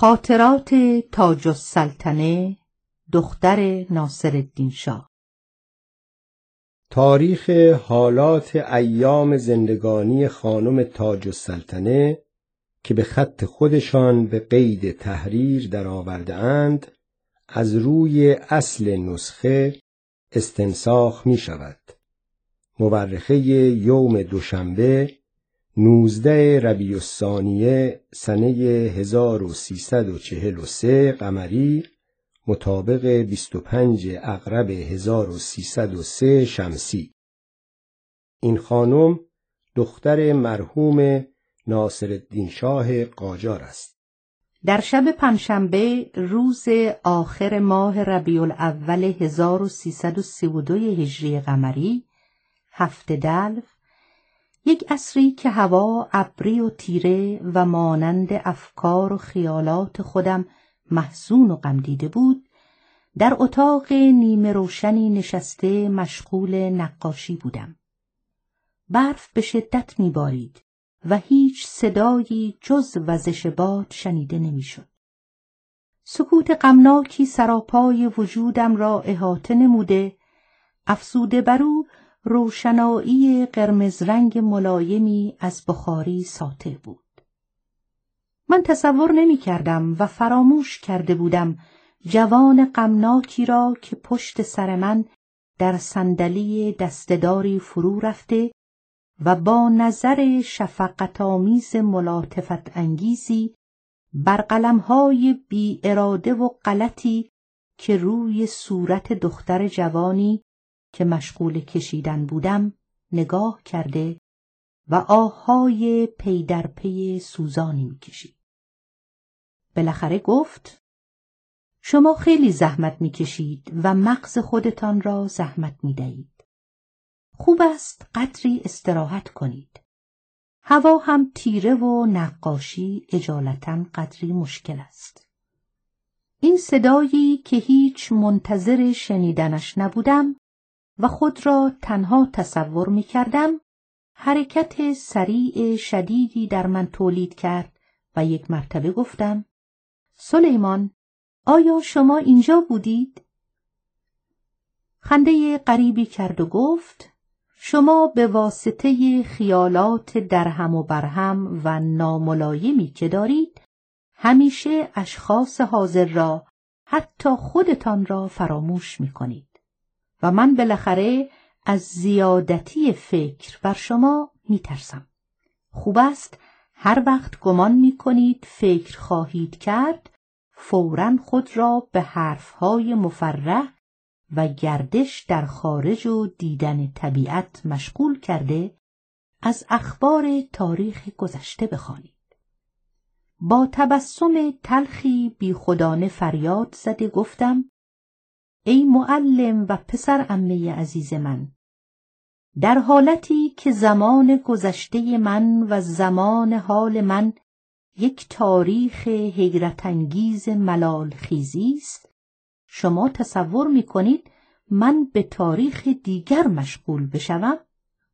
خاطرات تاج و سلطنه دختر ناصر الدین شاه. تاریخ حالات ایام زندگانی خانم تاج و سلطنه که به خط خودشان به قید تحریر در آورده اند از روی اصل نسخه استنساخ می شود. مورخه یوم دوشنبه 19 ربیع الثانیه سنه 1343 قمری مطابق 25 عقرب 1303 شمسی. این خانم دختر مرحوم ناصرالدین شاه قاجار است. در شب پنجشنبه روز آخر ماه ربیع الاول 1332 هجری قمری، هفته دلو، یک عصری که هوا ابری و تیره و مانند افکار و خیالات خودم محزون و غمدیده بود، در اتاق نیمه روشنی نشسته مشغول نقاشی بودم. برف به شدت می‌بارید و هیچ صدایی جز وزش باد شنیده نمی‌شد. سکوت غمناکی سراپای وجودم را احاطه نموده، افسوده بر او روشنایی قرمز رنگ ملایمی از بخاری ساطع بود. من تصور نمی کردم و فراموش کرده بودم جوان غمناکی را که پشت سر من در صندلی دستداری فرو رفته و با نظر شفقت‌آمیز ملاتفت انگیزی بر قلم‌های بی اراده و غلطی که روی صورت دختر جوانی که مشغول کشیدن بودم نگاه کرده و آههای پی در پی سوزانی می‌کشید. بالاخره گفت: شما خیلی زحمت می‌کشید و مغز خودتان را زحمت می‌دهید. خوب است قدری استراحت کنید. هوا هم تیره و نقاشی اجالتاً قدری مشکل است. این صدایی که هیچ منتظر شنیدنش نبودم و خود را تنها تصور می کردم، حرکت سریع شدیدی در من تولید کرد و یک مرتبه گفتم: سلیمان، آیا شما اینجا بودید؟ خنده غریبی کرد و گفت: شما به واسطه خیالات درهم و برهم و ناملایمی که دارید همیشه اشخاص حاضر را، حتی خودتان را فراموش می کنید و من بالاخره از زیادتی فکر بر شما می ترسم. خوب است هر وقت گمان می کنید فکر خواهید کرد، فوراً خود را به حرفهای مفرح و گردش در خارج و دیدن طبیعت مشغول کرده از اخبار تاریخ گذشته بخوانید. با تبسم تلخی بیخودانه فریاد زده گفتم: ای معلم و پسر عمه عزیز من، در حالتی که زمان گذشته من و زمان حال من یک تاریخ حیرت انگیز ملال خیزی است، شما تصور می کنید من به تاریخ دیگر مشغول بشوم؟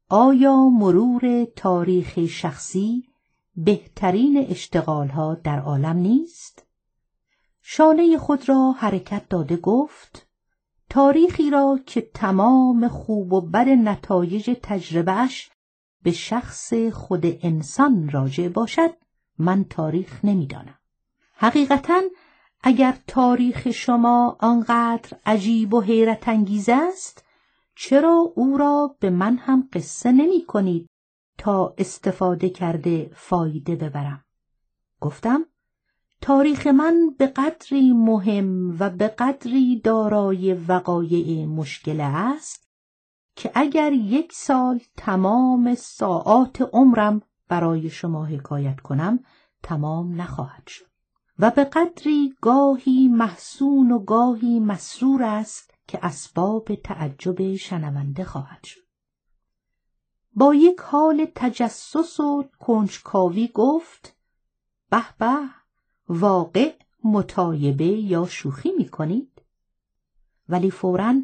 آیا مرور تاریخ شخصی بهترین اشتغال ها در عالم نیست؟ شانه خود را حرکت داده گفت: تاریخی را که تمام خوب و بد نتایج تجربهش به شخص خود انسان راجع باشد، من تاریخ نمیدانم. حقیقتاً اگر تاریخ شما آنقدر عجیب و حیرت انگیز است، چرا او را به من هم قصه نمی کنید تا استفاده کرده فایده ببرم؟ گفتم: تاریخ من به قدری مهم و به قدری دارای وقایع مشکل است که اگر یک سال تمام ساعات عمرم برای شما حکایت کنم تمام نخواهد شد و به قدری گاهی محزون و گاهی مسرور است که اسباب تعجب شنونده خواهد شد. با یک حال تجسس و کنجکاوی گفت: به به، واقع متایبه یا شوخی می کنید؟ ولی فوراً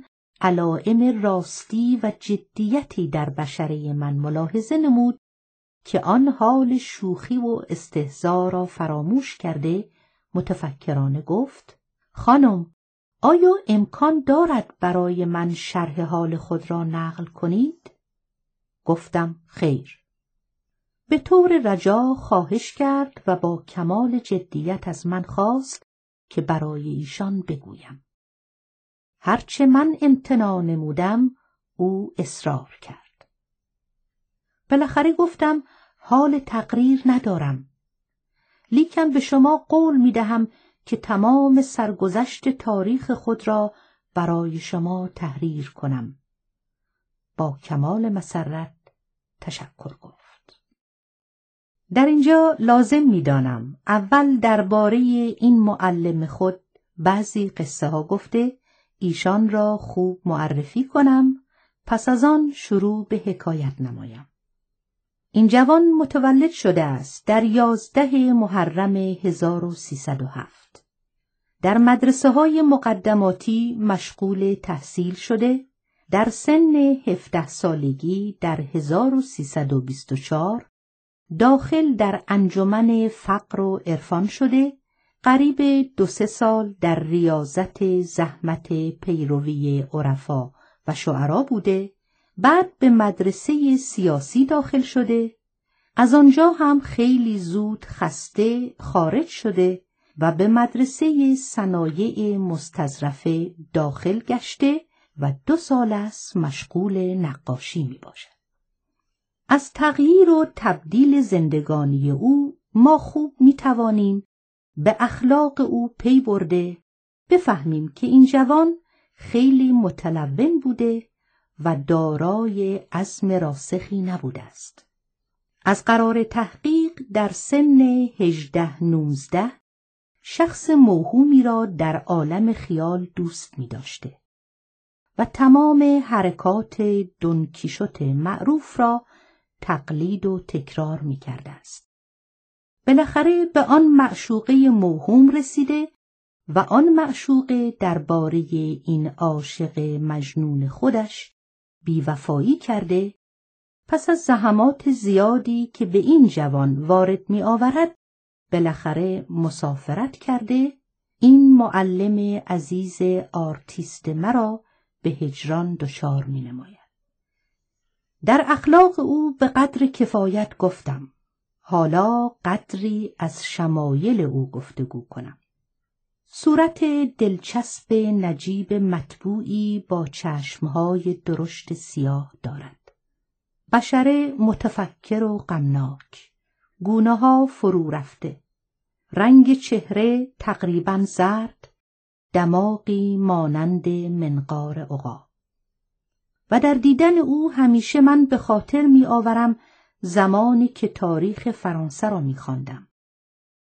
علائم راستی و جدیتی در بشره من ملاحظه نمود که آن حال شوخی و استهزا را فراموش کرده متفکرانه گفت: خانم، آیا امکان دارد برای من شرح حال خود را نقل کنید؟ گفتم خیر. به طور رجا خواهش کرد و با کمال جدیت از من خواست که برای ایشان بگویم. هرچه من امتناع نمودم او اصرار کرد. بالاخره گفتم حال تقریر ندارم، لیکن به شما قول می دهم که تمام سرگذشت تاریخ خود را برای شما تحریر کنم. با کمال مسرت تشکر گفت. در اینجا لازم می دانم اول درباره این معلم خود بعضی قصه ها گفته ایشان را خوب معرفی کنم، پس از آن شروع به حکایت نمایم. این جوان متولد شده است در 11 محرم 1307. در مدرسه های مقدماتی مشغول تحصیل شده، در سن 17 سالگی در 1324 داخل در انجمن فقر و عرفان شده، قریب 2-3 سال در ریاضت زحمت پیروی عرفا و شعرا بوده، بعد به مدرسه سیاسی داخل شده، از آنجا هم خیلی زود خسته خارج شده و به مدرسه صنایع مستظرفه داخل گشته و 2 سال است مشغول نقاشی می باشد. از تغییر و تبدیل زندگانی او ما خوب می توانیم به اخلاق او پی برده بفهمیم که این جوان خیلی متلون بوده و دارای عزم راسخی نبوده است. از قرار تحقیق در سن 18-19 شخص موهومی را در عالم خیال دوست می داشته و تمام حرکات دونکیشوت معروف را تقلید و تکرار می کرده است. بالاخره به آن معشوقه موهوم رسیده و آن معشوقه درباره این عاشق مجنون خودش بی‌وفایی کرده، پس از زحمات زیادی که به این جوان وارد می آورد بالاخره مسافرت کرده، این معلم عزیز آرتیست مرا به هجران دچار می نماید. در اخلاق او به قدر کفایت گفتم، حالا قدری از شمایل او گفتگو کنم. صورت دلچسب نجیب مطبوعی با چشمهای درشت سیاه دارد. بشره متفکر و غمناک، گونه‌ها فرو رفته، رنگ چهره تقریباً زرد، دماغی مانند منقار عقاب. و در دیدن او همیشه من به خاطر می آورم زمانی که تاریخ فرانسه را می خواندم.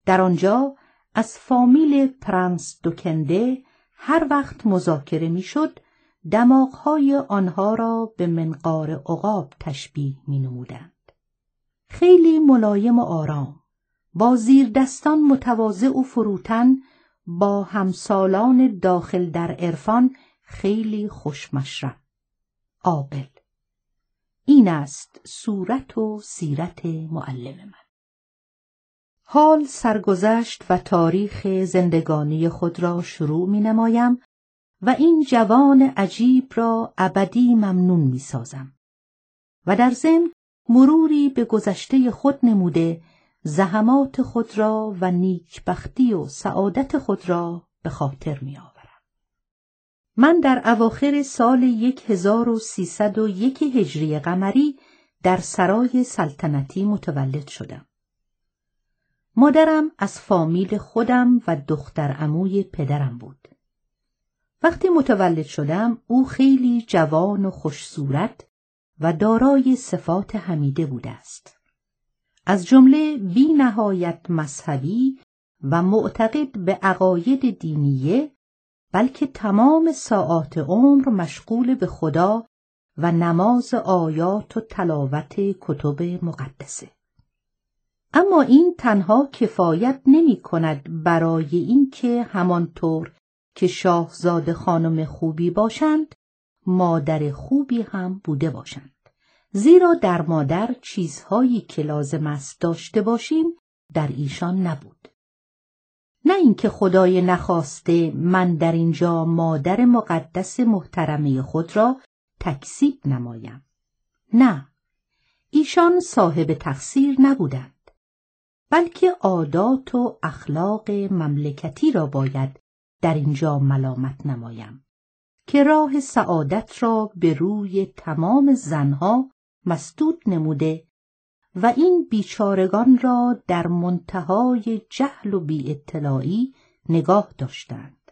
در آنجا از فامیل پرنس دوکنده هر وقت مذاکره میشد دماغهای آنها را به منقار عقاب تشبیه می نمودند. خیلی ملایم و آرام، با زیر دستان متواضع و فروتن، با همسالان داخل در عرفان خیلی خوشمشرب، عاقل. این است صورت و سیرت معلم من. حال سرگذشت و تاریخ زندگانی خود را شروع می نمایم و این جوان عجیب را ابدی ممنون می سازم و در ضمن مروری به گذشته خود نموده زحمات خود را و نیکبختی و سعادت خود را به خاطر می آورم. من در اواخر سال 1301 هجری قمری در سرای سلطنتی متولد شدم. مادرم از فامیل خودم و دختر عموی پدرم بود. وقتی متولد شدم او خیلی جوان و خوش صورت و دارای صفات حمیده بوده است. از جمله بی نهایت مذهبی و معتقد به عقاید دینیه، بلکه تمام ساعات عمر مشغول به خدا و نماز آیات و تلاوت کتب مقدسه. اما این تنها کفایت نمی کند برای اینکه همانطور که شاهزاده خانم خوبی باشند، مادر خوبی هم بوده باشند. زیرا در مادر چیزهایی که لازم است داشته باشیم در ایشان نبود. نه اینکه خدای نخواسته من در اینجا مادر مقدس محترمه خود را تکذیب نمایم. نه، ایشان صاحب تقصیر نبودند، بلکه عادات و اخلاق مملکتی را باید در اینجا ملامت نمایم که راه سعادت را به روی تمام زنها مسدود نموده و این بیچارگان را در منتهای جهل و بی اطلاعی نگاه داشتند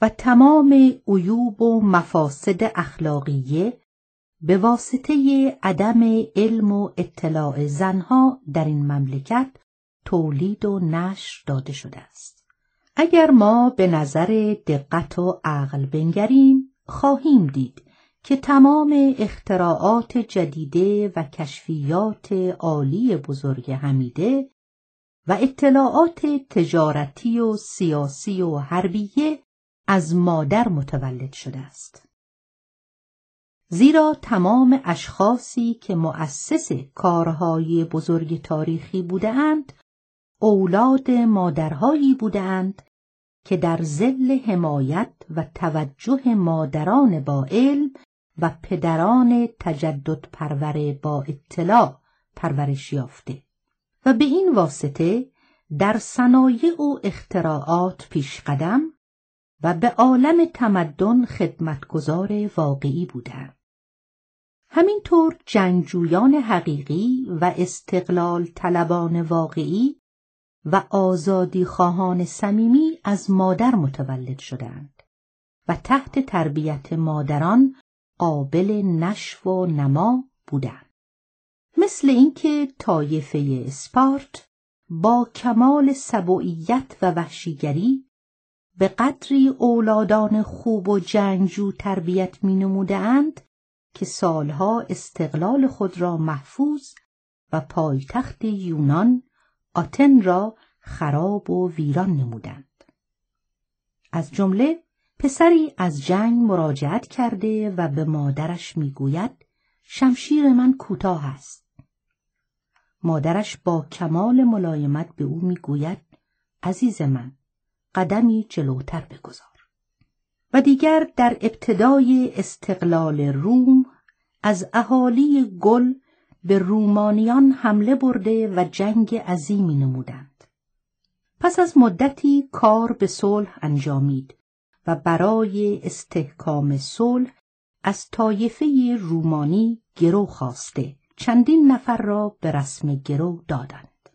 و تمام عیوب و مفاسد اخلاقیه به واسطه عدم علم و اطلاع زنها در این مملکت تولید و نشر داده شده است. اگر ما به نظر دقت و عقل بنگریم، خواهیم دید که تمام اختراعات جدیده و کشفیات عالی بزرگ حمیده و اطلاعات تجارتی و سیاسی و حربیه از مادر متولد شده است. زیرا تمام اشخاصی که مؤسس کارهای بزرگ تاریخی بودند، اولاد مادرهایی بودند که در ظل حمایت و توجه مادران با علم و پدران تجدد پرور با اطلاع پرورش یافته و به این واسطه در صنایع و اختراعات پیش قدم و به عالم تمدن خدمتگزار واقعی بودند. همینطور جنگجویان حقیقی و استقلال طلبان واقعی و آزادی خواهان صمیمی از مادر متولد شدند و تحت تربیت مادران قابل نشو و نما بودند. مثل اینکه طایفه اسپارت با کمال سبوعیت و وحشیگری به قدری اولادان خوب و جنگجو تربیت می‌نمودند که سالها استقلال خود را محفوظ و پایتخت یونان آتن را خراب و ویران نمودند. از جمله پسری از جنگ مراجعت کرده و به مادرش میگوید شمشیر من کوتاه است. مادرش با کمال ملایمت به او میگوید عزیز من، قدمی جلوتر بگذار. و دیگر در ابتدای استقلال روم از اهالی گل به رومانیان حمله برده و جنگ عظیمی نمودند. پس از مدتی کار به صلح انجامید و برای استحکام صلح از طایفه رومانی گرو خواسته چندین نفر را به رسم گرو دادند.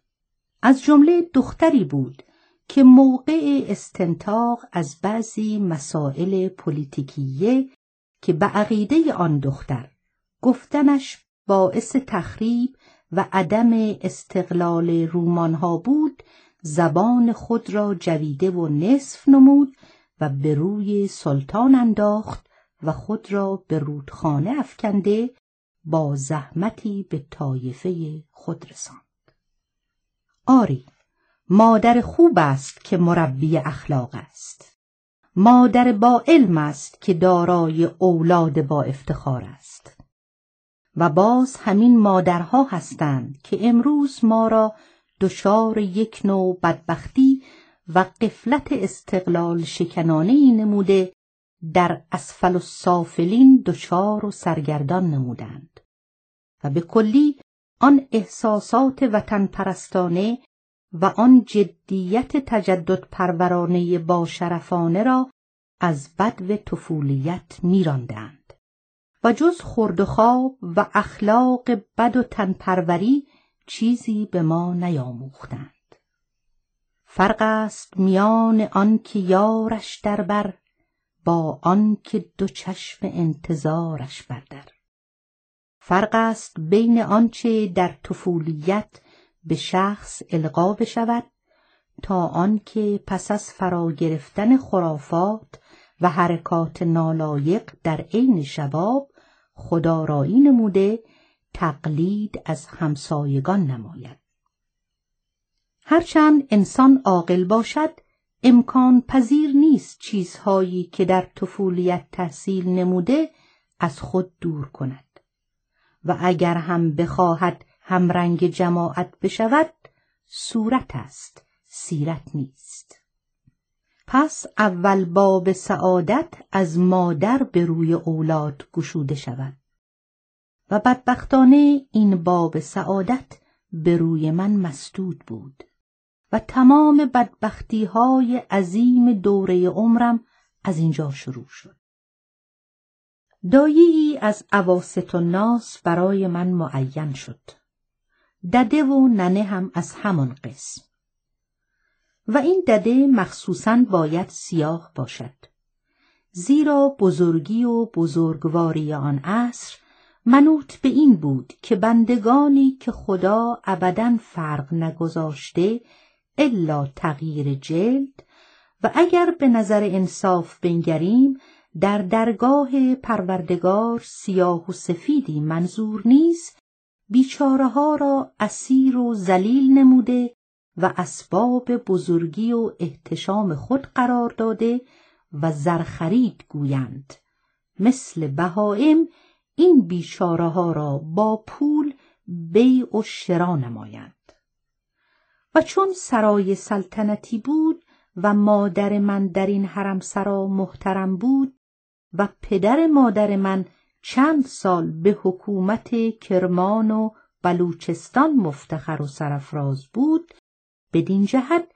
از جمله دختری بود که موقع استنطاق از بعضی مسائل پلیتیکیه که به عقیده آن دختر گفتنش باعث تخریب و عدم استقلال رومانها بود، زبان خود را جویده و نصف نمود و به روی سلطان انداخت و خود را به رودخانه افکنده با زحمتی به طایفه خود رساند. آری، مادر خوب است که مربی اخلاق است. مادر با علم است که دارای اولاد با افتخار است. و باز همین مادرها هستند که امروز ما را دچار یک نوع بدبختی و غفلت استقلال شکنانه‌ای نموده در اسفل السافلین دچار و سرگردان نمودند و به کلی آن احساسات وطن پرستانه و آن جدیت تجدد پرورانه با شرفانه را از بدو طفولیت می‌راندند و جز خورد و خواب و اخلاق بد و تن پروری چیزی به ما نیاموختند. فرق است میان آن که یارش دربر با آن که دو چشم انتظارش بردر. فرق است بین آنچه در طفولیت به شخص القا بشود تا آنکه پس از فرا گرفتن خرافات و حرکات نالایق در عین شباب خدا را این نموده تقلید از همسایگان نماید. هرچند انسان عاقل باشد، امکان پذیر نیست چیزهایی که در طفولیت تحصیل نموده از خود دور کند و اگر هم بخواهد همرنگ جماعت بشود، صورت است، سیرت نیست. پس اول باب سعادت از مادر به روی اولاد گشوده شود و بدبختانه این باب سعادت به روی من مسدود بود و تمام بدبختی‌های عظیم دوره عمرم از اینجا شروع شد. دایی از اواسط الناس برای من معین شد. دده و ننه هم از همان قسم. و این دده مخصوصاً باید سیاه باشد. زیرا بزرگی و بزرگواری آن عصر منوط به این بود که بندگانی که خدا ابداً فرق نگذاشته الا تغییر جلد و اگر به نظر انصاف بنگریم در درگاه پروردگار سیاه و سفیدی منظور نیست، بیچاره ها را اسیر و ذلیل نموده و اسباب بزرگی و احتشام خود قرار داده و زرخرید گویند. مثل بهائم این بیچاره ها را با پول بیع و شرا نمایند. و چون سرای سلطنتی بود و مادر من در این حرم سرا محترم بود و پدر مادر من چند سال به حکومت کرمان و بلوچستان مفتخر و سرفراز بود، بدین جهت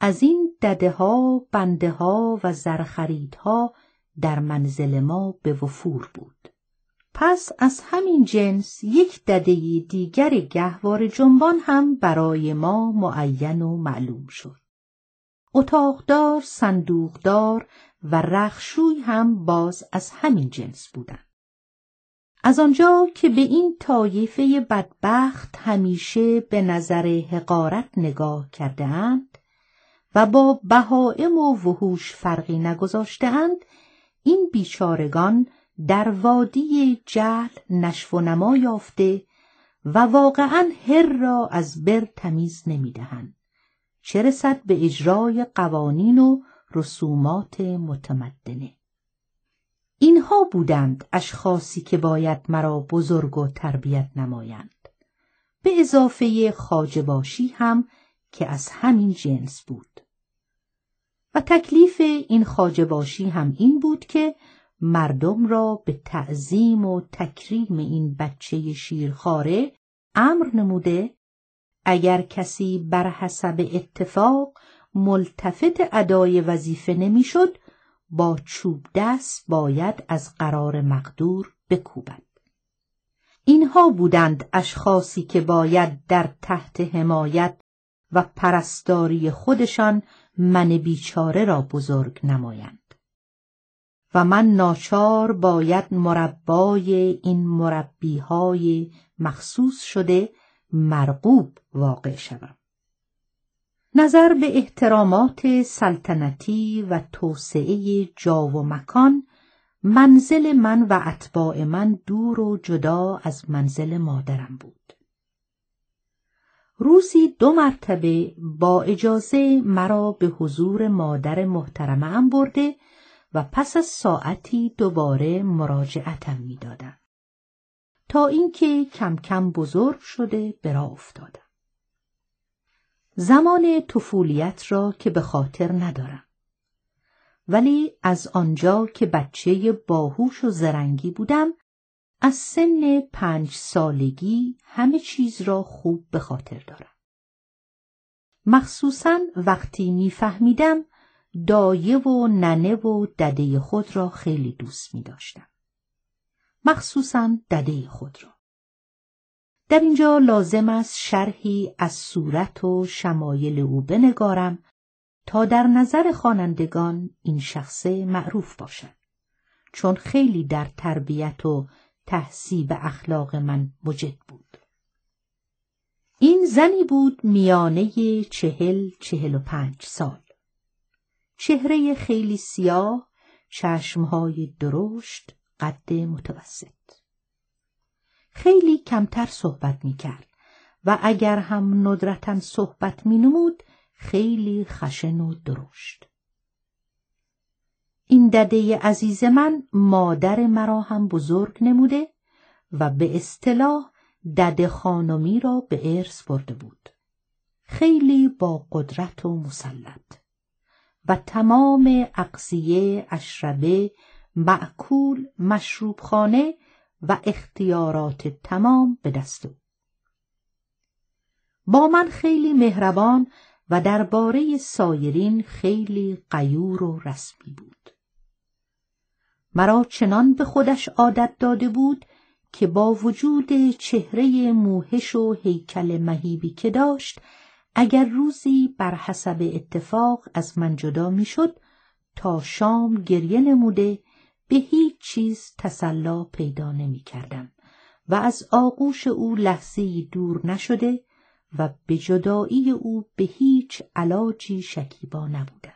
از این دده ها، بنده ها و زرخرید ها در منزل ما به وفور بود. پس از همین جنس یک دده دیگر گهوار جنبان هم برای ما معین و معلوم شد. اتاقدار، صندوقدار و رخشوی هم باز از همین جنس بودند. از آنجا که به این طایفه بدبخت همیشه به نظر حقارت نگاه کرده‌اند و با بهائم و وحوش فرقی نگذاشته‌اند، این بیچارگان در وادی جهل نشو و نما یافته و واقعاً هر را از بر تمیز نمی‌دهند، چه رسد به اجرای قوانین و رسومات متمدنه. اینها بودند اشخاصی که باید مرا بزرگ و تربیت نمایند، به اضافه خواجه باشی هم که از همین جنس بود. و تکلیف این خواجه باشی هم این بود که مردم را به تعظیم و تکریم این بچه شیرخواره امر نموده، اگر کسی بر حسب اتفاق ملتفت ادای وظیفه نمیشد، با چوب دست باید از قرار مقدور بکوبد. اینها بودند اشخاصی که باید در تحت حمایت و پرستاری خودشان من بیچاره را بزرگ نمایند. و من ناچار باید مربای این مربیهای مخصوص شده مرغوب واقع شدم. نظر به احترامات سلطنتی و توسعه جا و مکان، منزل من و اتباع من دور و جدا از منزل مادرم بود. روزی 2 مرتبه با اجازه مرا به حضور مادر محترمم برده و پس از ساعتی دوباره مراجعتم می دادن، تا اینکه کم کم بزرگ شده به راه افتادم. زمان طفولیت را که به خاطر ندارم، ولی از آنجا که بچه باهوش و زرنگی بودم، از سن 5 سالگی همه چیز را خوب به خاطر دارم. مخصوصاً وقتی میفهمیدم دایه و ننه و دده خود را خیلی دوست می داشتم. مخصوصاً دده خود را. در اینجا لازم است شرحی از صورت و شمایل او بنگارم تا در نظر خوانندگان این شخصه معروف باشد، چون خیلی در تربیت و تهذیب اخلاق من مجد بود. این زنی بود میانه 40-45 سال. چهره خیلی سیاه، چشمهای درشت، قد متوسط. خیلی کمتر صحبت می کرد و اگر هم ندرتاً صحبت می نمود، خیلی خشن و درشت. این دده عزیز من مادر مرا هم بزرگ نموده و به اصطلاح دده خانمی را به ارث برده بود. خیلی با قدرت و مسلط و تمام اقضیه، اشربه، معکول، مشروبخانه و اختیارات تمام به دست او. با من خیلی مهربان و درباره سایرین خیلی غیور و رسمی بود. مرا چنان به خودش عادت داده بود که با وجود چهره موهش و هیکل مهیبی که داشت، اگر روزی بر حسب اتفاق از من جدا میشد، تا شام گریه نموده به هیچ چیز تسلا پیدا نمی کردم و از آغوش او لحظه‌ای دور نشده و به جدایی او به هیچ علاجی شکیبا نبودم.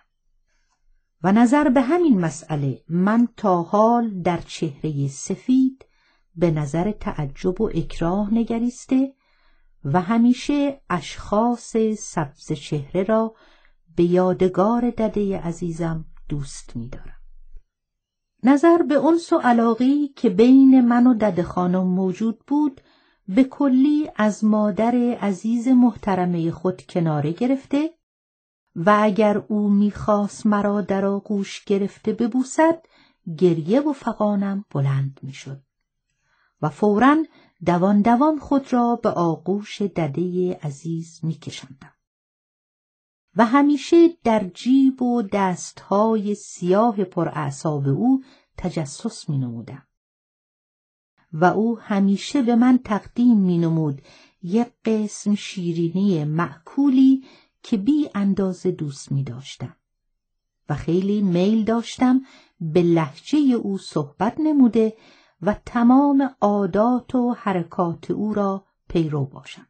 و نظر به همین مسئله من تا حال در چهره سفید به نظر تعجب و اکراه نگریسته و همیشه اشخاص سبز چهره را به یادگار دده عزیزم دوست می دارم. نظر به انس و علاقی که بین من و دده خانم موجود بود، به کلی از مادر عزیز محترمه خود کناره گرفته و اگر او میخواست مرا در آغوش گرفته ببوسد، گریه و فغانم بلند میشد و فوراً دوان دوان خود را به آغوش دده عزیز میکشندم و همیشه در جیب و دستهای سیاه پر اعصاب او تجسس مینمودم و او همیشه به من تقدیم مینمود یک قسم شیرینی معکولی که بی اندازه دوست می داشتم و خیلی میل داشتم به لهجه او صحبت نموده و تمام عادات و حرکات او را پیرو باشم.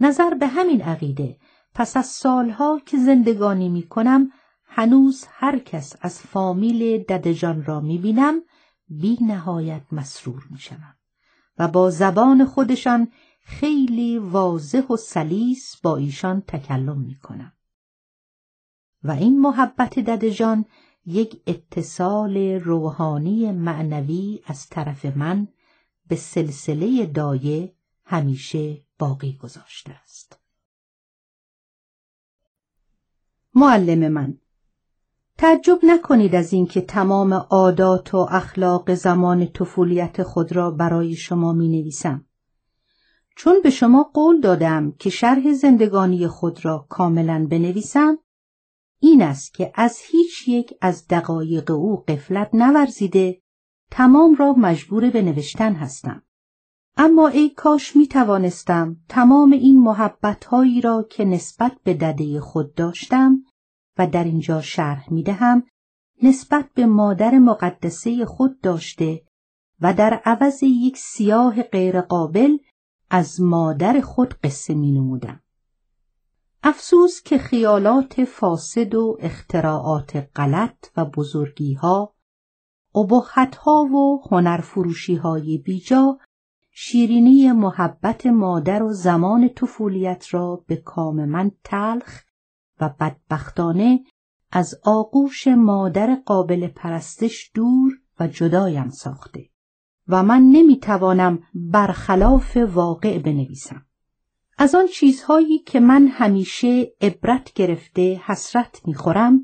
نظر به همین عقیده پس از سالها که زندگانی می کنم، هنوز هر کس از فامیل دده جان را می بینم بی نهایت مسرور می شدم و با زبان خودشان خیلی واضح و سلیس با ایشان تکلم می کنم و این محبت دده جان یک اتصال روحانی معنوی از طرف من به سلسله دایه همیشه باقی گذاشته است. معلم من، تعجب نکنید از اینکه تمام عادات و اخلاق زمان طفولیت خود را برای شما می نویسم، چون به شما قول دادم که شرح زندگانی خود را کاملا بنویسم، این است که از هیچ یک از دقایق او غفلت نورزیده تمام را مجبور به نوشتن هستم. اما ای کاش می توانستم تمام این محبت‌هایی را که نسبت به دده خود داشتم و در اینجا شرح می دهم نسبت به مادر مقدسه خود داشته و در عوض یک سیاه غیرقابل از مادر خود قصه می نمودم. افسوس که خیالات فاسد و اختراعات غلط و بزرگی‌ها، ابهت‌ها و هنرفروشی‌های بیجا شیرینی محبت مادر و زمان طفولیت را به کام من تلخ و بدبختانه از آغوش مادر قابل پرستش دور و جدایم ساخته و من نمیتوانم برخلاف واقع بنویسم. از آن چیزهایی که من همیشه عبرت گرفته حسرت میخورم،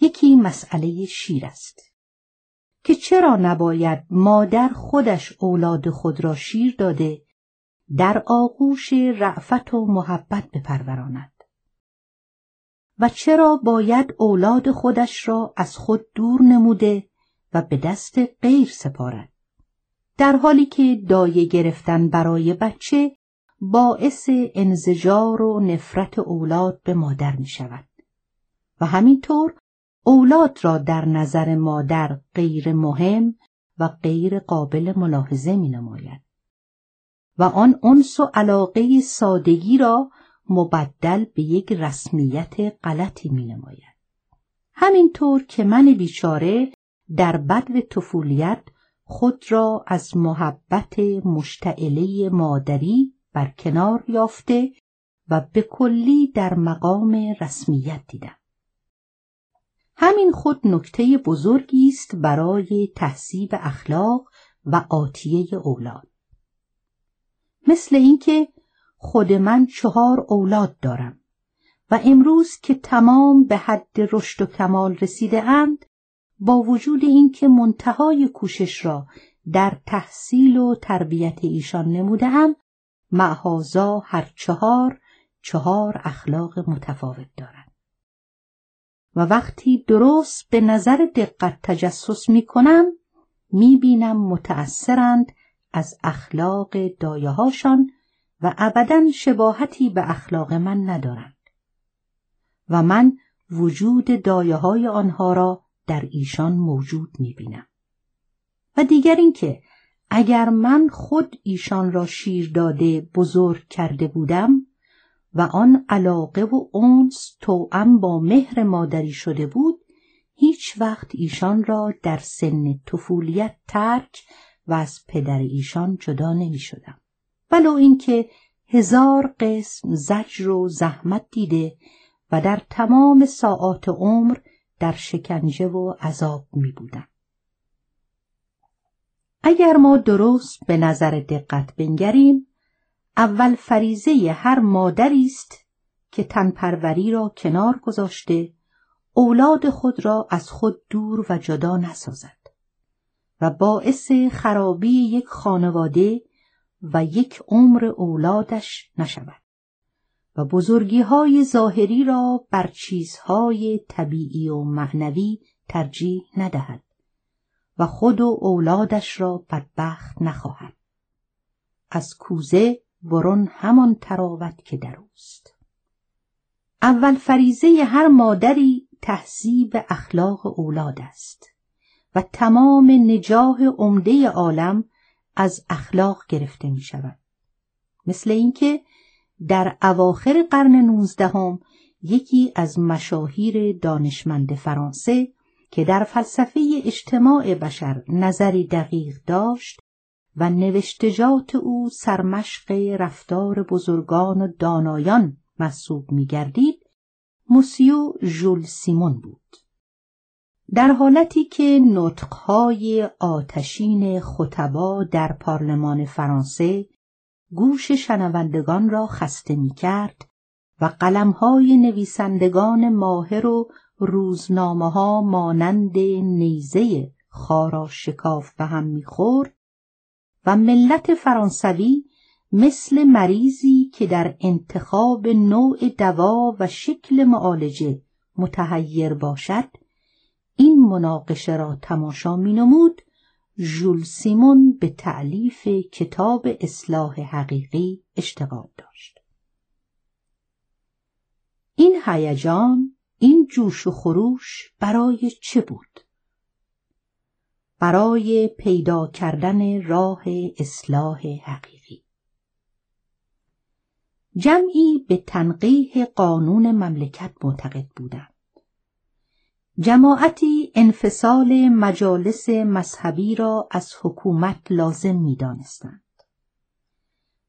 یکی مسئله شیر است که چرا نباید مادر خودش اولاد خود را شیر داده در آغوش رأفت و محبت بپروراند و چرا باید اولاد خودش را از خود دور نموده و به دست غیر سپارد، در حالی که دایه گرفتن برای بچه باعث انزجار و نفرت اولاد به مادر می شود و همینطور اولاد را در نظر مادر غیر مهم و غیر قابل ملاحظه می نماید و آن انس و علاقه سادگی را مبدل به یک رسمیت غلطی می نماید. همینطور که من بیچاره در بدو طفولیت خود را از محبت مشتعله مادری بر کنار یافته و به کلی در مقام رسمیت دیدم. همین خود نکته بزرگی است برای تهذیب اخلاق و عاطیه اولاد. مثل اینکه خود من 4 اولاد دارم و امروز که تمام به حد رشد و کمال رسیده اند، با وجود اینکه منتهای کوشش را در تحصیل و تربیت ایشان نموده‌ام، معهازا هر چهار اخلاق متفاوت دارند. و وقتی درست به نظر دقت تجسس می‌کنم، می‌بینم متأثرند از اخلاق دایه‌هاشان و ابداً شباهتی به اخلاق من ندارند و من وجود دایه‌های آنها را در ایشان موجود می‌بینم. و دیگر اینکه اگر من خود ایشان را شیر داده بزرگ کرده بودم و آن علاقه و انس توأم با مهر مادری شده بود، هیچ وقت ایشان را در سن طفولیت ترک و از پدر ایشان جدا نمی شدم، ولو اینکه هزار قسم زجر و زحمت دیده و در تمام ساعات عمر در شکنجه و عذاب می بودم. اگر ما درست به نظر دقت بنگریم، اول فریضه هر مادری است که تنپروری را کنار گذاشته اولاد خود را از خود دور و جدا نسازد و باعث خرابی یک خانواده و یک عمر اولادش نشود و بزرگی‌های ظاهری را بر چیزهای طبیعی و معنوی ترجیح ندهد و خود و اولادش را بدبخت نخواهد. از کوزه برون همان تراوت که در اوست. اول فریضه هر مادری تهذیب اخلاق اولاد است و تمام نجاح عمده عالم از اخلاق گرفته می شود. مثل اینکه در اواخر قرن 19 یکی از مشاهیر دانشمند فرانسه که در فلسفه اجتماع بشر نظری دقیق داشت و نوشتجات او سرمشق رفتار بزرگان و دانایان محسوب می‌گردید، موسیو ژول سیمون بود. در حالتی که نطق‌های آتشین خطبا در پارلمان فرانسه گوش شنوندگان را خسته می‌کرد و قلم‌های نویسندگان ماهر و روزنامه‌ها مانند نیزه خارا شکاف به هم می‌خورد و ملت فرانسوی مثل مریضی که در انتخاب نوع دوا و شکل معالجه متحیر باشد، این مناقشه را تماشا می‌نمود. ژول سیمون به تألیف کتاب اصلاح حقیقی اشتغال داشت. این هیجان، این جوش و خروش برای چه بود؟ برای پیدا کردن راه اصلاح حقیقی. جمعی به تنقیح قانون مملکت معتقد بودند. جماعتی انفصال مجالس مذهبی را از حکومت لازم می‌دانستند.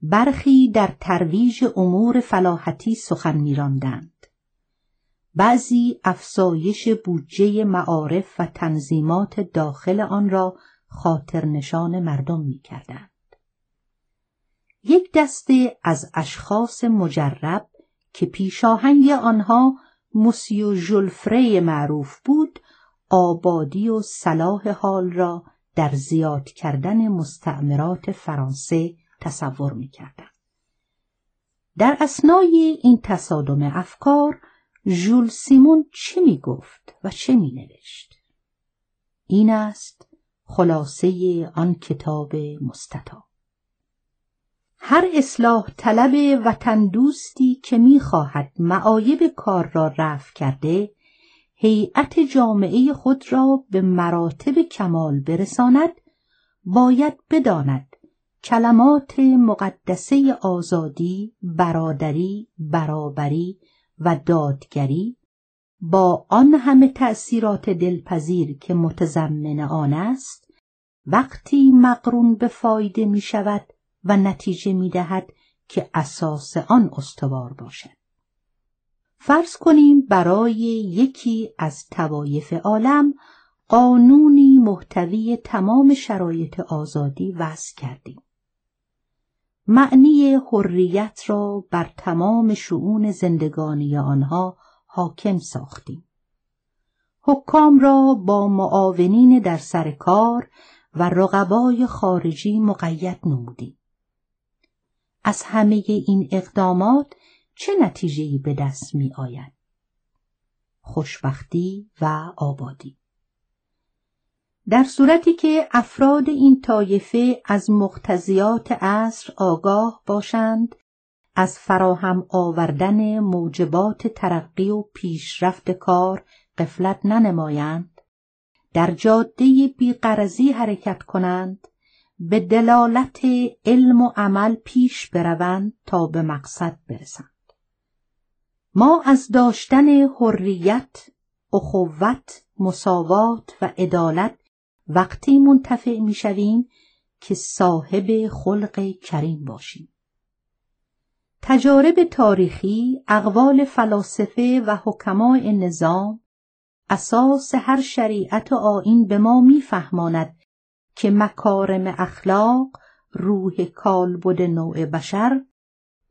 برخی در ترویج امور فلاحتی سخن می‌راندند. بعضی افزایش بودجه معارف و تنظیمات داخل آن را خاطر نشان مردم می‌کردند. یک دسته از اشخاص مجرب که پیشاهنگ آنها موسیو ژولفری معروف بود، آبادی و صلاح حال را در زیاد کردن مستعمرات فرانسه تصور می‌کردند. در اثنای این تصادم افکار، ژول سیمون چه می گفت و چه می نوشت؟ این است خلاصه آن کتاب مستطاب. هر اصلاح طلب وطن دوستی که می خواهد معایب کار را رفع کرده، هیئت جامعه خود را به مراتب کمال برساند، باید بداند کلمات مقدسه آزادی، برادری، برابری و دادگری با آن همه تأثیرات دلپذیر که متضمن آن است، وقتی مقرون به فایده می شود و نتیجه می دهد که اساس آن استوار باشد. فرض کنیم برای یکی از طوایف عالم قانونی محتوی تمام شرایط آزادی وضع کردیم معنی حریت را بر تمام شؤون زندگانی آنها حاکم ساختیم. حکام را با معاونین در سر کار و رقبای خارجی مقید نمودیم. از همه این اقدامات چه نتیجه‌ای به دست می آید؟ خوشبختی و آبادی. در صورتی که افراد این طایفه از مقتضیات عصر آگاه باشند، از فراهم آوردن موجبات ترقی و پیشرفت کار غفلت ننمایند، در جاده بی‌غرضی حرکت کنند، به دلالت علم و عمل پیش بروند تا به مقصد برسند. ما از داشتن حریت، اخوت، مساوات و عدالت وقتی منتفع می شویم که صاحب خلق کریم باشیم. تجارب تاریخی، اقوال فلاسفه و حکمای نظام، اساس هر شریعت و آیین به ما می فهماند که مکارم اخلاق، روح کالبد نوع بشر،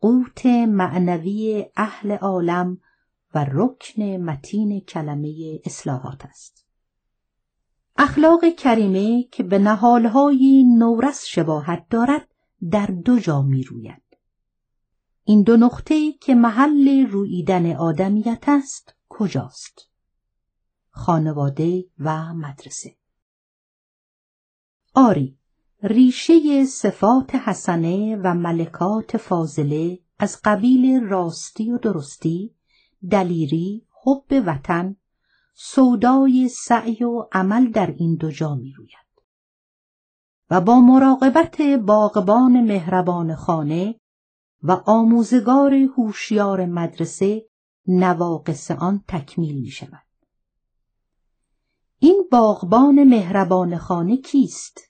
قوت معنوی اهل عالم و رکن متین کلمه اصلاحات است. اخلاق کریمه که به نهالهای نورس شباهت دارد در دو جا می روید. این دو نقطه که محل رویدن آدمیت است کجاست؟ خانواده و مدرسه. آری، ریشه صفات حسنه و ملکات فاضله از قبیل راستی و درستی، دلیری، حب وطن، سودای سعی و عمل در این دو جا می روید و با مراقبت باغبان مهربان خانه و آموزگار هوشیار مدرسه نواقص آن تکمیل می شود. این باغبان مهربان خانه کیست؟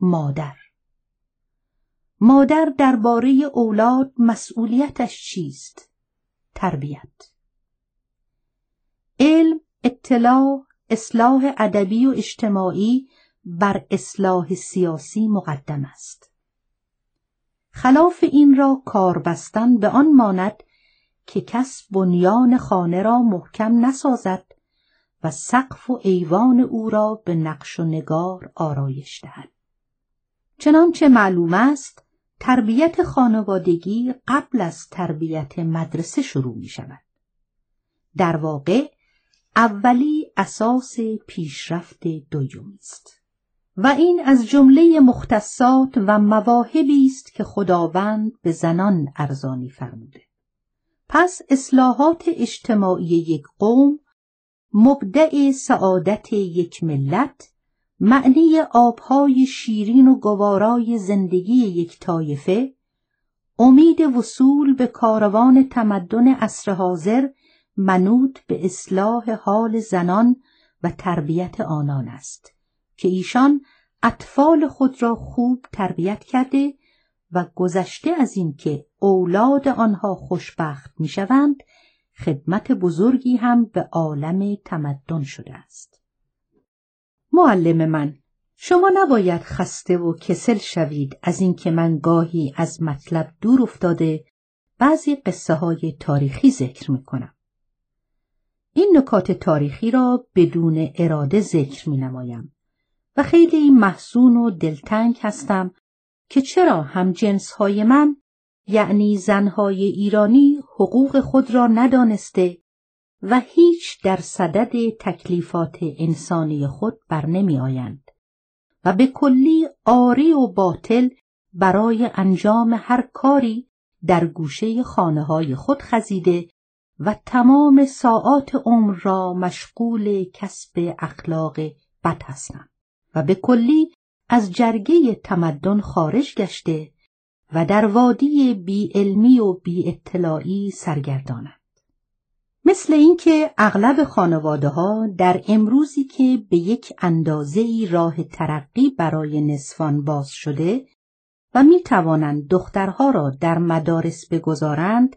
مادر. مادر درباره اولاد مسئولیتش چیست؟ تربیت. علم، اطلاع، اصلاح ادبی و اجتماعی بر اصلاح سیاسی مقدم است. خلاف این را کار بستن به آن ماند که کس بنیان خانه را محکم نسازد و سقف و ایوان او را به نقش و نگار آرایش دهد. چنانچه معلوم است، تربیت خانوادگی قبل از تربیت مدرسه شروع می شود. در واقع، اولی اساس پیشرفت دومی است و این از جمله مختصات و مواهبی است که خداوند به زنان ارزانی فرموده. پس اصلاحات اجتماعی یک قوم، مبدأ سعادت یک ملت، معنی آبهای شیرین و گوارای زندگی یک طایفه، امید وصول به کاروان تمدن عصر حاضر منوط به اصلاح حال زنان و تربیت آنان است که ایشان اطفال خود را خوب تربیت کرده و گذشته از این که اولاد آنها خوشبخت می شوند، خدمت بزرگی هم به عالم تمدن شده است. معلم من، شما نباید خسته و کسل شوید از این که من گاهی از مطلب دور افتاده بعضی قصه های تاریخی ذکر می کنم. این نکات تاریخی را بدون اراده ذکر می نمایم و خیلی محزون و دلتنگ هستم که چرا همجنسهای من، یعنی زنهای ایرانی، حقوق خود را ندانسته و هیچ در صدد تکلیفات انسانی خود بر نمی آیند و به کلی عاری و باطل برای انجام هر کاری در گوشه خانه‌های خود خزیده و تمام ساعات عمر را مشغول کسب اخلاق بد هستند و به کلی از جرگه تمدن خارج گشته و در وادی بی علمی و بی اطلاعی سرگردانند. مثل اینکه اغلب خانواده ها در امروزی که به یک اندازه‌ای راه ترقی برای نصفان باز شده و می توانند دخترها را در مدارس بگذارند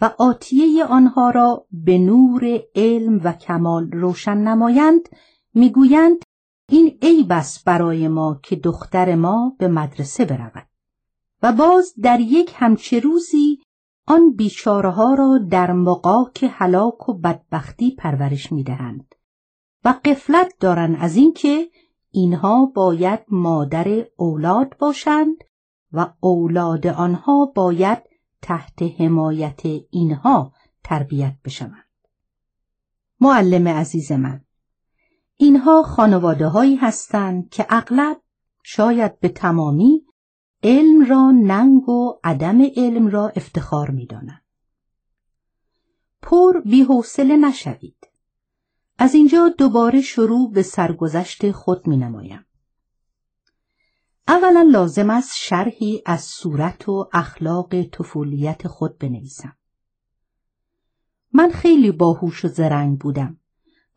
و آتیه آنها را به نور علم و کمال روشن نمایند، میگویند این عیب است برای ما که دختر ما به مدرسه برود. و باز در یک همچه روزی آن بیچاره ها را در مغاک هلاک و بدبختی پرورش میدهند و غفلت دارند از اینکه اینها باید مادر اولاد باشند و اولاد آنها باید تحت حمایت اینها تربیت بشوند. معلم عزیز من، اینها خانواده هایی هستند که اغلب شاید به تمامی علم را ننگ و عدم علم را افتخار می دانند. بی‌حوصله نشوید. از اینجا دوباره شروع به سرگذشت خود می نمایم. اولا لازم است شرحی از صورت و اخلاق طفولیت خود بنویسم. من خیلی باهوش و زرنگ بودم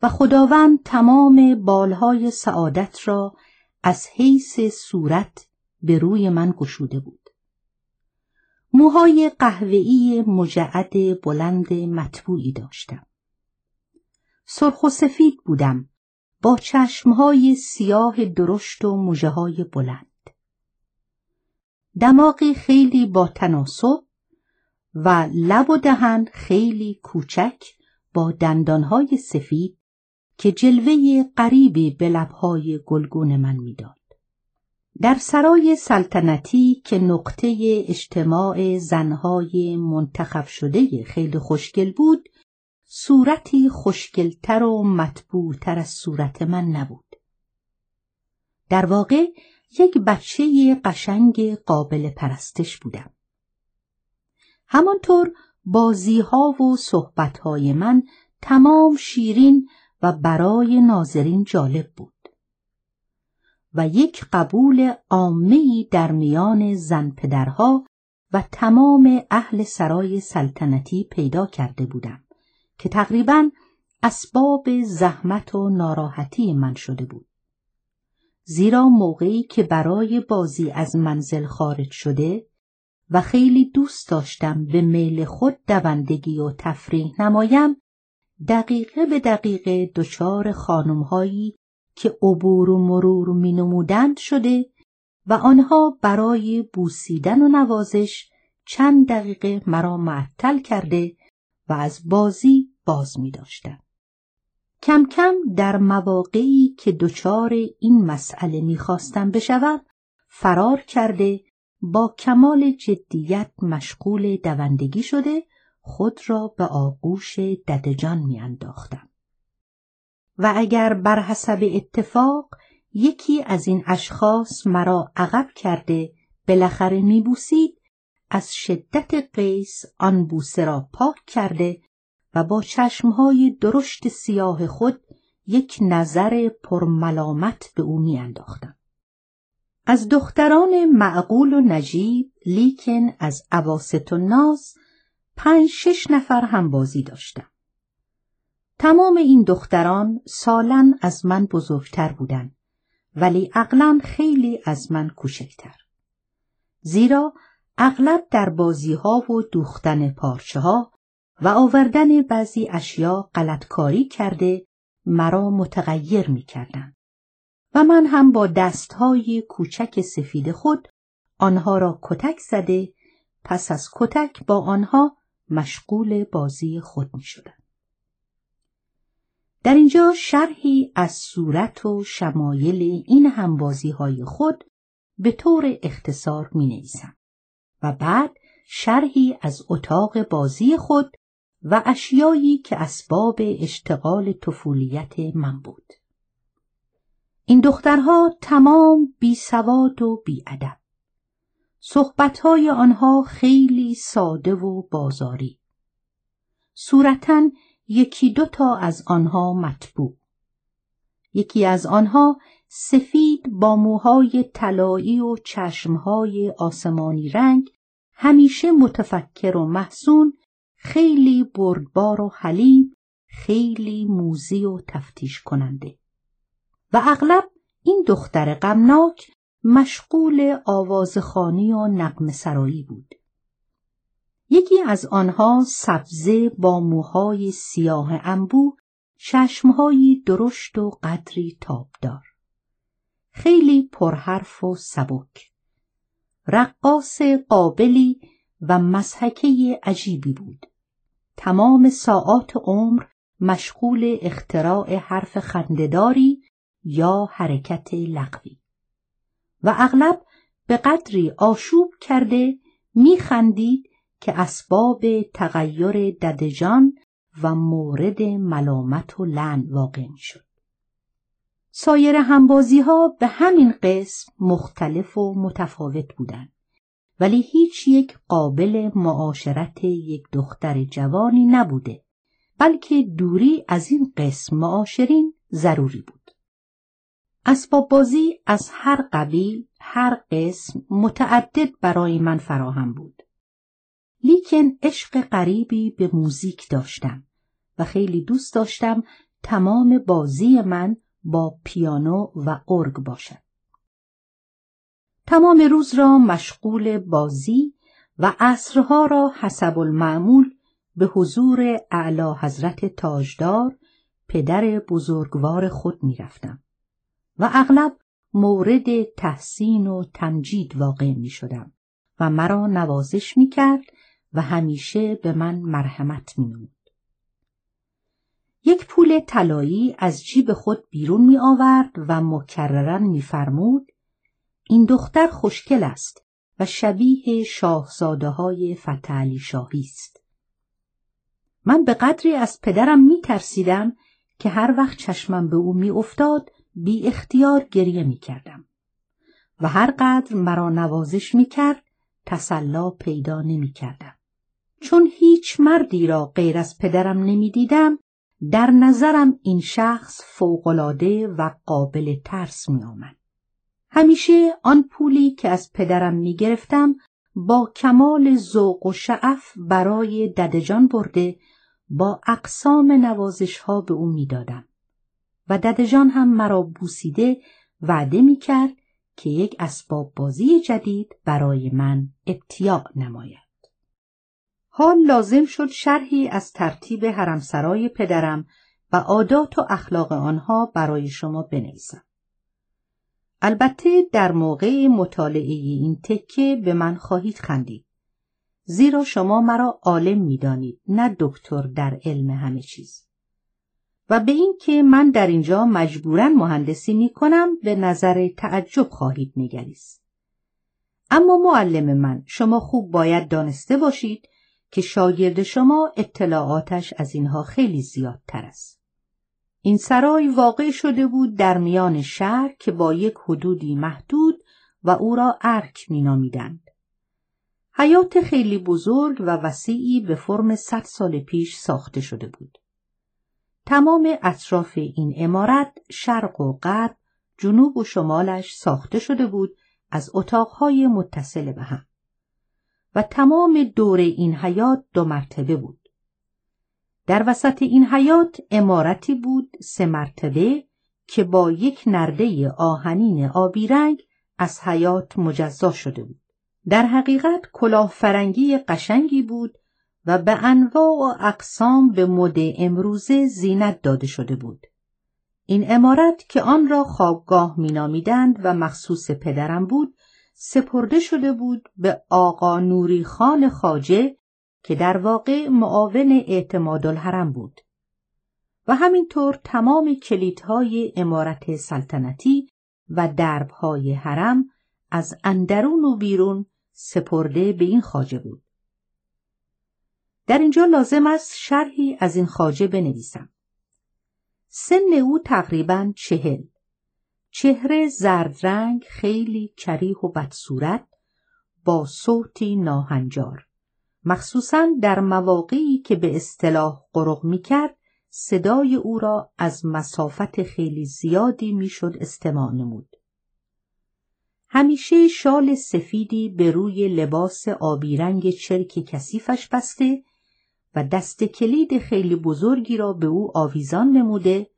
و خداوند تمام بالهای سعادت را از حیث صورت به روی من گشوده بود. موهای قهوه‌ای مجعد بلند مطبوعی داشتم. سرخ و سفید بودم با چشمهای سیاه درشت و مژه‌های بلند. دماغ خیلی با تناسب و لب و دهن خیلی کوچک با دندانهای سفید که جلوه غریبی به لبهای گلگون من میداد. در سرای سلطنتی که نقطه اجتماع زنهای منتخب شده خیلی خوشگل بود، صورتی خوشگلتر و مطبوعتر از صورت من نبود. در واقع یک بچه قشنگ قابل پرستش بودم. همانطور بازیها و صحبتهای من تمام شیرین و برای ناظرین جالب بود و یک قبول عامی در میان زن پدرها و تمام اهل سرای سلطنتی پیدا کرده بودم که تقریباً اسباب زحمت و ناراحتی من شده بود. زیرا موقعی که برای بازی از منزل خارج شده و خیلی دوست داشتم به میل خود دوندگی و تفریح نمایم، دقیقه به دقیقه دچار خانم‌هایی که عبور و مرور می‌نمودند شده و آنها برای بوسیدن و نوازش چند دقیقه مرا معطل کرده و از بازی باز می‌داشتند. کم کم در مواقعی که دچار این مسئله می‌خواستم بشوم، فرار کرده با کمال جدیت مشغول دوندگی شده خود را به آغوش ددجان می‌انداختم. و اگر بر حسب اتفاق یکی از این اشخاص مرا عقب کرده بالاخره میبوسید، از شدت قیس آن بوسه را پاک کرده و با چشمهای درشت سیاه خود یک نظر پرملامت به او میانداختم. از دختران معقول و نجیب لیکن از اواسط و ناز 5-6 نفر هم بازی داشتم. تمام این دختران سالن از من بزرگتر بودند ولی عقلاً خیلی از من کوچکتر. زیرا اغلب در بازی‌ها و دوختن پارچه‌ها و آوردن بعضی اشیا غلطکاری کرده مرا متغیر می‌کردند و من هم با دست‌های کوچک سفید خود آنها را کتک زده، پس از کتک با آنها مشغول بازی خود می‌شدم. در اینجا شرحی از صورت و شمایل این همبازی‌های خود به طور اختصار می‌نویسم و بعد شرحی از اتاق بازی خود و اشیایی که اسباب اشتغال طفولیت من بود. این دخترها تمام بی‌سواد و بی‌ادب. صحبت‌های آنها خیلی ساده و بازاری. صورتاً 1-2 تا از آنها مطبوع. یکی از آنها سفید با موهای طلایی و چشمهای آسمانی رنگ، همیشه متفکر و محزون، خیلی بردبار و حلیم، خیلی موذی و تفتیش کننده. و اغلب این دختر غمناک مشغول آوازخوانی و نغمه سرایی بود. یکی از آنها سبزه با موهای سیاه انبوه، چشمهایی درشت و قدری تابدار. خیلی پرحرف و سبک. رقاص قابلی و مضحکه عجیبی بود. تمام ساعات عمر مشغول اختراع حرف خنده‌داری یا حرکت لغوی و اغلب به قدری آشوب کرده می‌خندید که اسباب تغییر ددجان و مورد ملامت و لعن واقع شد. سایر همبازی‌ها به همین قسم مختلف و متفاوت بودند، ولی هیچ یک قابل معاشرت یک دختر جوانی نبوده، بلکه دوری از این قسم معاشرین ضروری بود. اسباب بازی از هر قبیل، هر قسم متعدد برای من فراهم بود، لیکن عشق غریبی به موزیک داشتم و خیلی دوست داشتم تمام بازی من با پیانو و ارگ باشد. تمام روز را مشغول بازی و عصرها را حسب المعمول به حضور اعلی حضرت تاجدار پدر بزرگوار خود می رفتم و اغلب مورد تحسین و تمجید واقع می شدم و مرا نوازش می کرد و همیشه به من مرحمت می نمود. یک پول طلایی از جیب خود بیرون می آورد و مکرراً می فرمود: این دختر خوشگل است و شبیه شاهزاده های فتحعلی شاهی است. من به قدری از پدرم می ترسیدم که هر وقت چشمم به او می افتاد بی اختیار گریه می کردم و هر قدر مرا نوازش می کرد تسلا پیدا نمی کردم. چون هیچ مردی را غیر از پدرم نمی دیدم، در نظرم این شخص فوق‌العاده و قابل ترس می آمد. همیشه آن پولی که از پدرم می گرفتم با کمال ذوق و شعف برای ددجان برده با اقسام نوازش ها به او می دادم و ددجان هم مرا بوسیده وعده می کرد که یک اسباب بازی جدید برای من ابتیاع نماید. حال لازم شد شرحی از ترتیب حرمسرای پدرم و عادات و اخلاق آنها برای شما بنویسم. البته در موقع مطالعه این تکه به من خواهید خندید، زیرا شما مرا عالم می‌دانید نه دکتر در علم همه چیز، و به این که من در اینجا مجبوراً مهندسی می‌کنم به نظر تعجب خواهید نگریست. اما معلم من، شما خوب باید دانسته باشید که شاگرد شما اطلاعاتش از اینها خیلی زیادتر است. این سرای واقع شده بود در میان شهر که با یک حدودی محدود و او را ارک می نامیدند. حیات خیلی بزرگ و وسیعی به فرم 100 سال پیش ساخته شده بود. تمام اطراف این عمارت، شرق و غرب، جنوب و شمالش ساخته شده بود از اتاقهای متصل به هم و تمام دور این حیات 2 مرتبه بود. در وسط این حیات عمارتی بود 3 مرتبه که با یک نرده آهنین آبی رنگ از حیات مجزا شده بود. در حقیقت کلاه فرنگی قشنگی بود و به انواع و اقسام به مد امروزه زینت داده شده بود. این عمارت که آن را خوابگاه مینامیدند و مخصوص پدرم بود، سپرده شده بود به آقا نوری خان خواجه که در واقع معاون اعتماد الحرم بود و همینطور تمام کلیدهای عمارت سلطنتی و دربهای حرم از اندرون و بیرون سپرده به این خواجه بود. در اینجا لازم است شرحی از این خواجه بنویسم. سن او تقریباً 40. چهره زرد رنگ، خیلی کریه و بدصورت، با صوتی ناهنجار، مخصوصاً در مواقعی که به اصطلاح قرق می‌کرد، صدای او را از مسافت خیلی زیادی میشد استماع نمود. همیشه شال سفیدی به روی لباس آبی رنگ چرک کثیفش بسته و دست کلید خیلی بزرگی را به او آویزان نموده،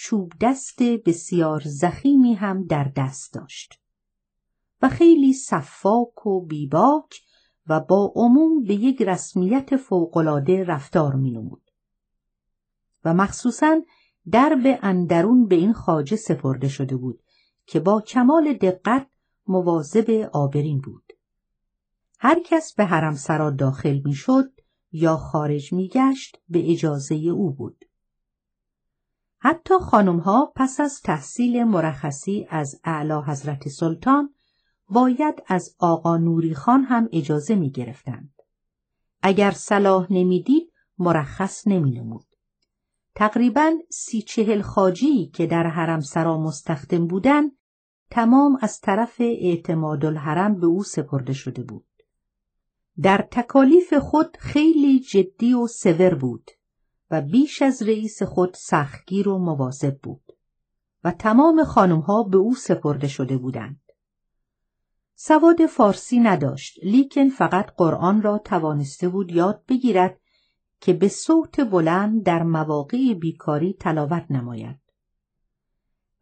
چوب دست بسیار زخیمی هم در دست داشت و خیلی صفاک و بیباک و با عموم به یک رسمیت فوق‌العاده رفتار می‌نمود و مخصوصاً درب اندرون به این خواجه سپرده شده بود که با کمال دقت مواظب آبرین بود. هر کس به حرم سرا داخل می شد یا خارج می گشت به اجازه او بود. حتی خانم ها پس از تحصیل مرخصی از اعلی حضرت سلطان باید از آقا نوری خان هم اجازه می گرفتند. اگر صلاح نمی دید مرخص نمی نمود. تقریباً 30-40 خاجی که در حرم سرا مستخدم بودند تمام از طرف اعتماد الحرم به او سپرده شده بود. در تکالیف خود خیلی جدی و سور بود و بیش از رئیس خود سختگیر و مواظب بود و تمام خانمها به او سپرده شده بودند. سواد فارسی نداشت، لیکن فقط قرآن را توانسته بود یاد بگیرد که به صوت بلند در مواقع بیکاری تلاوت نماید.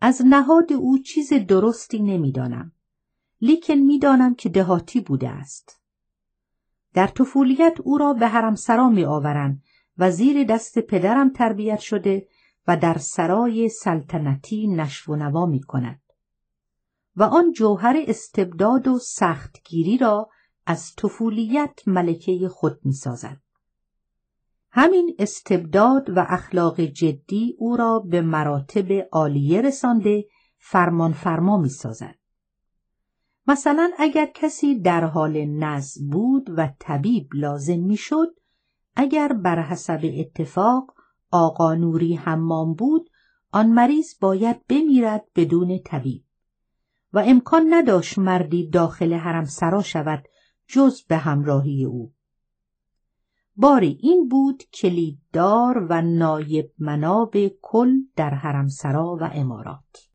از نهاد او چیز درستی نمیدانم، لیکن میدانم که دهاتی بوده است. در طفولیت او را به حرم سرا می آورند و زیر دست پدرم تربیت شده و در سرای سلطنتی نشو و نوا می کند و آن جوهر استبداد و سختگیری را از طفولیت ملکه خود می سازد. همین استبداد و اخلاق جدی او را به مراتب عالیه رسانده فرمان فرما می سازد. مثلا اگر کسی در حال نزع بود و طبیب لازم می شد، اگر بر حسب اتفاق آقا نوری حمام بود، آن مریض باید بمیرد بدون طبیب و امکان نداشت مردی داخل حرم سرا شود جز به همراهی او. باری این بود کلیددار و نایب مناب کل در حرم سرا و امارات.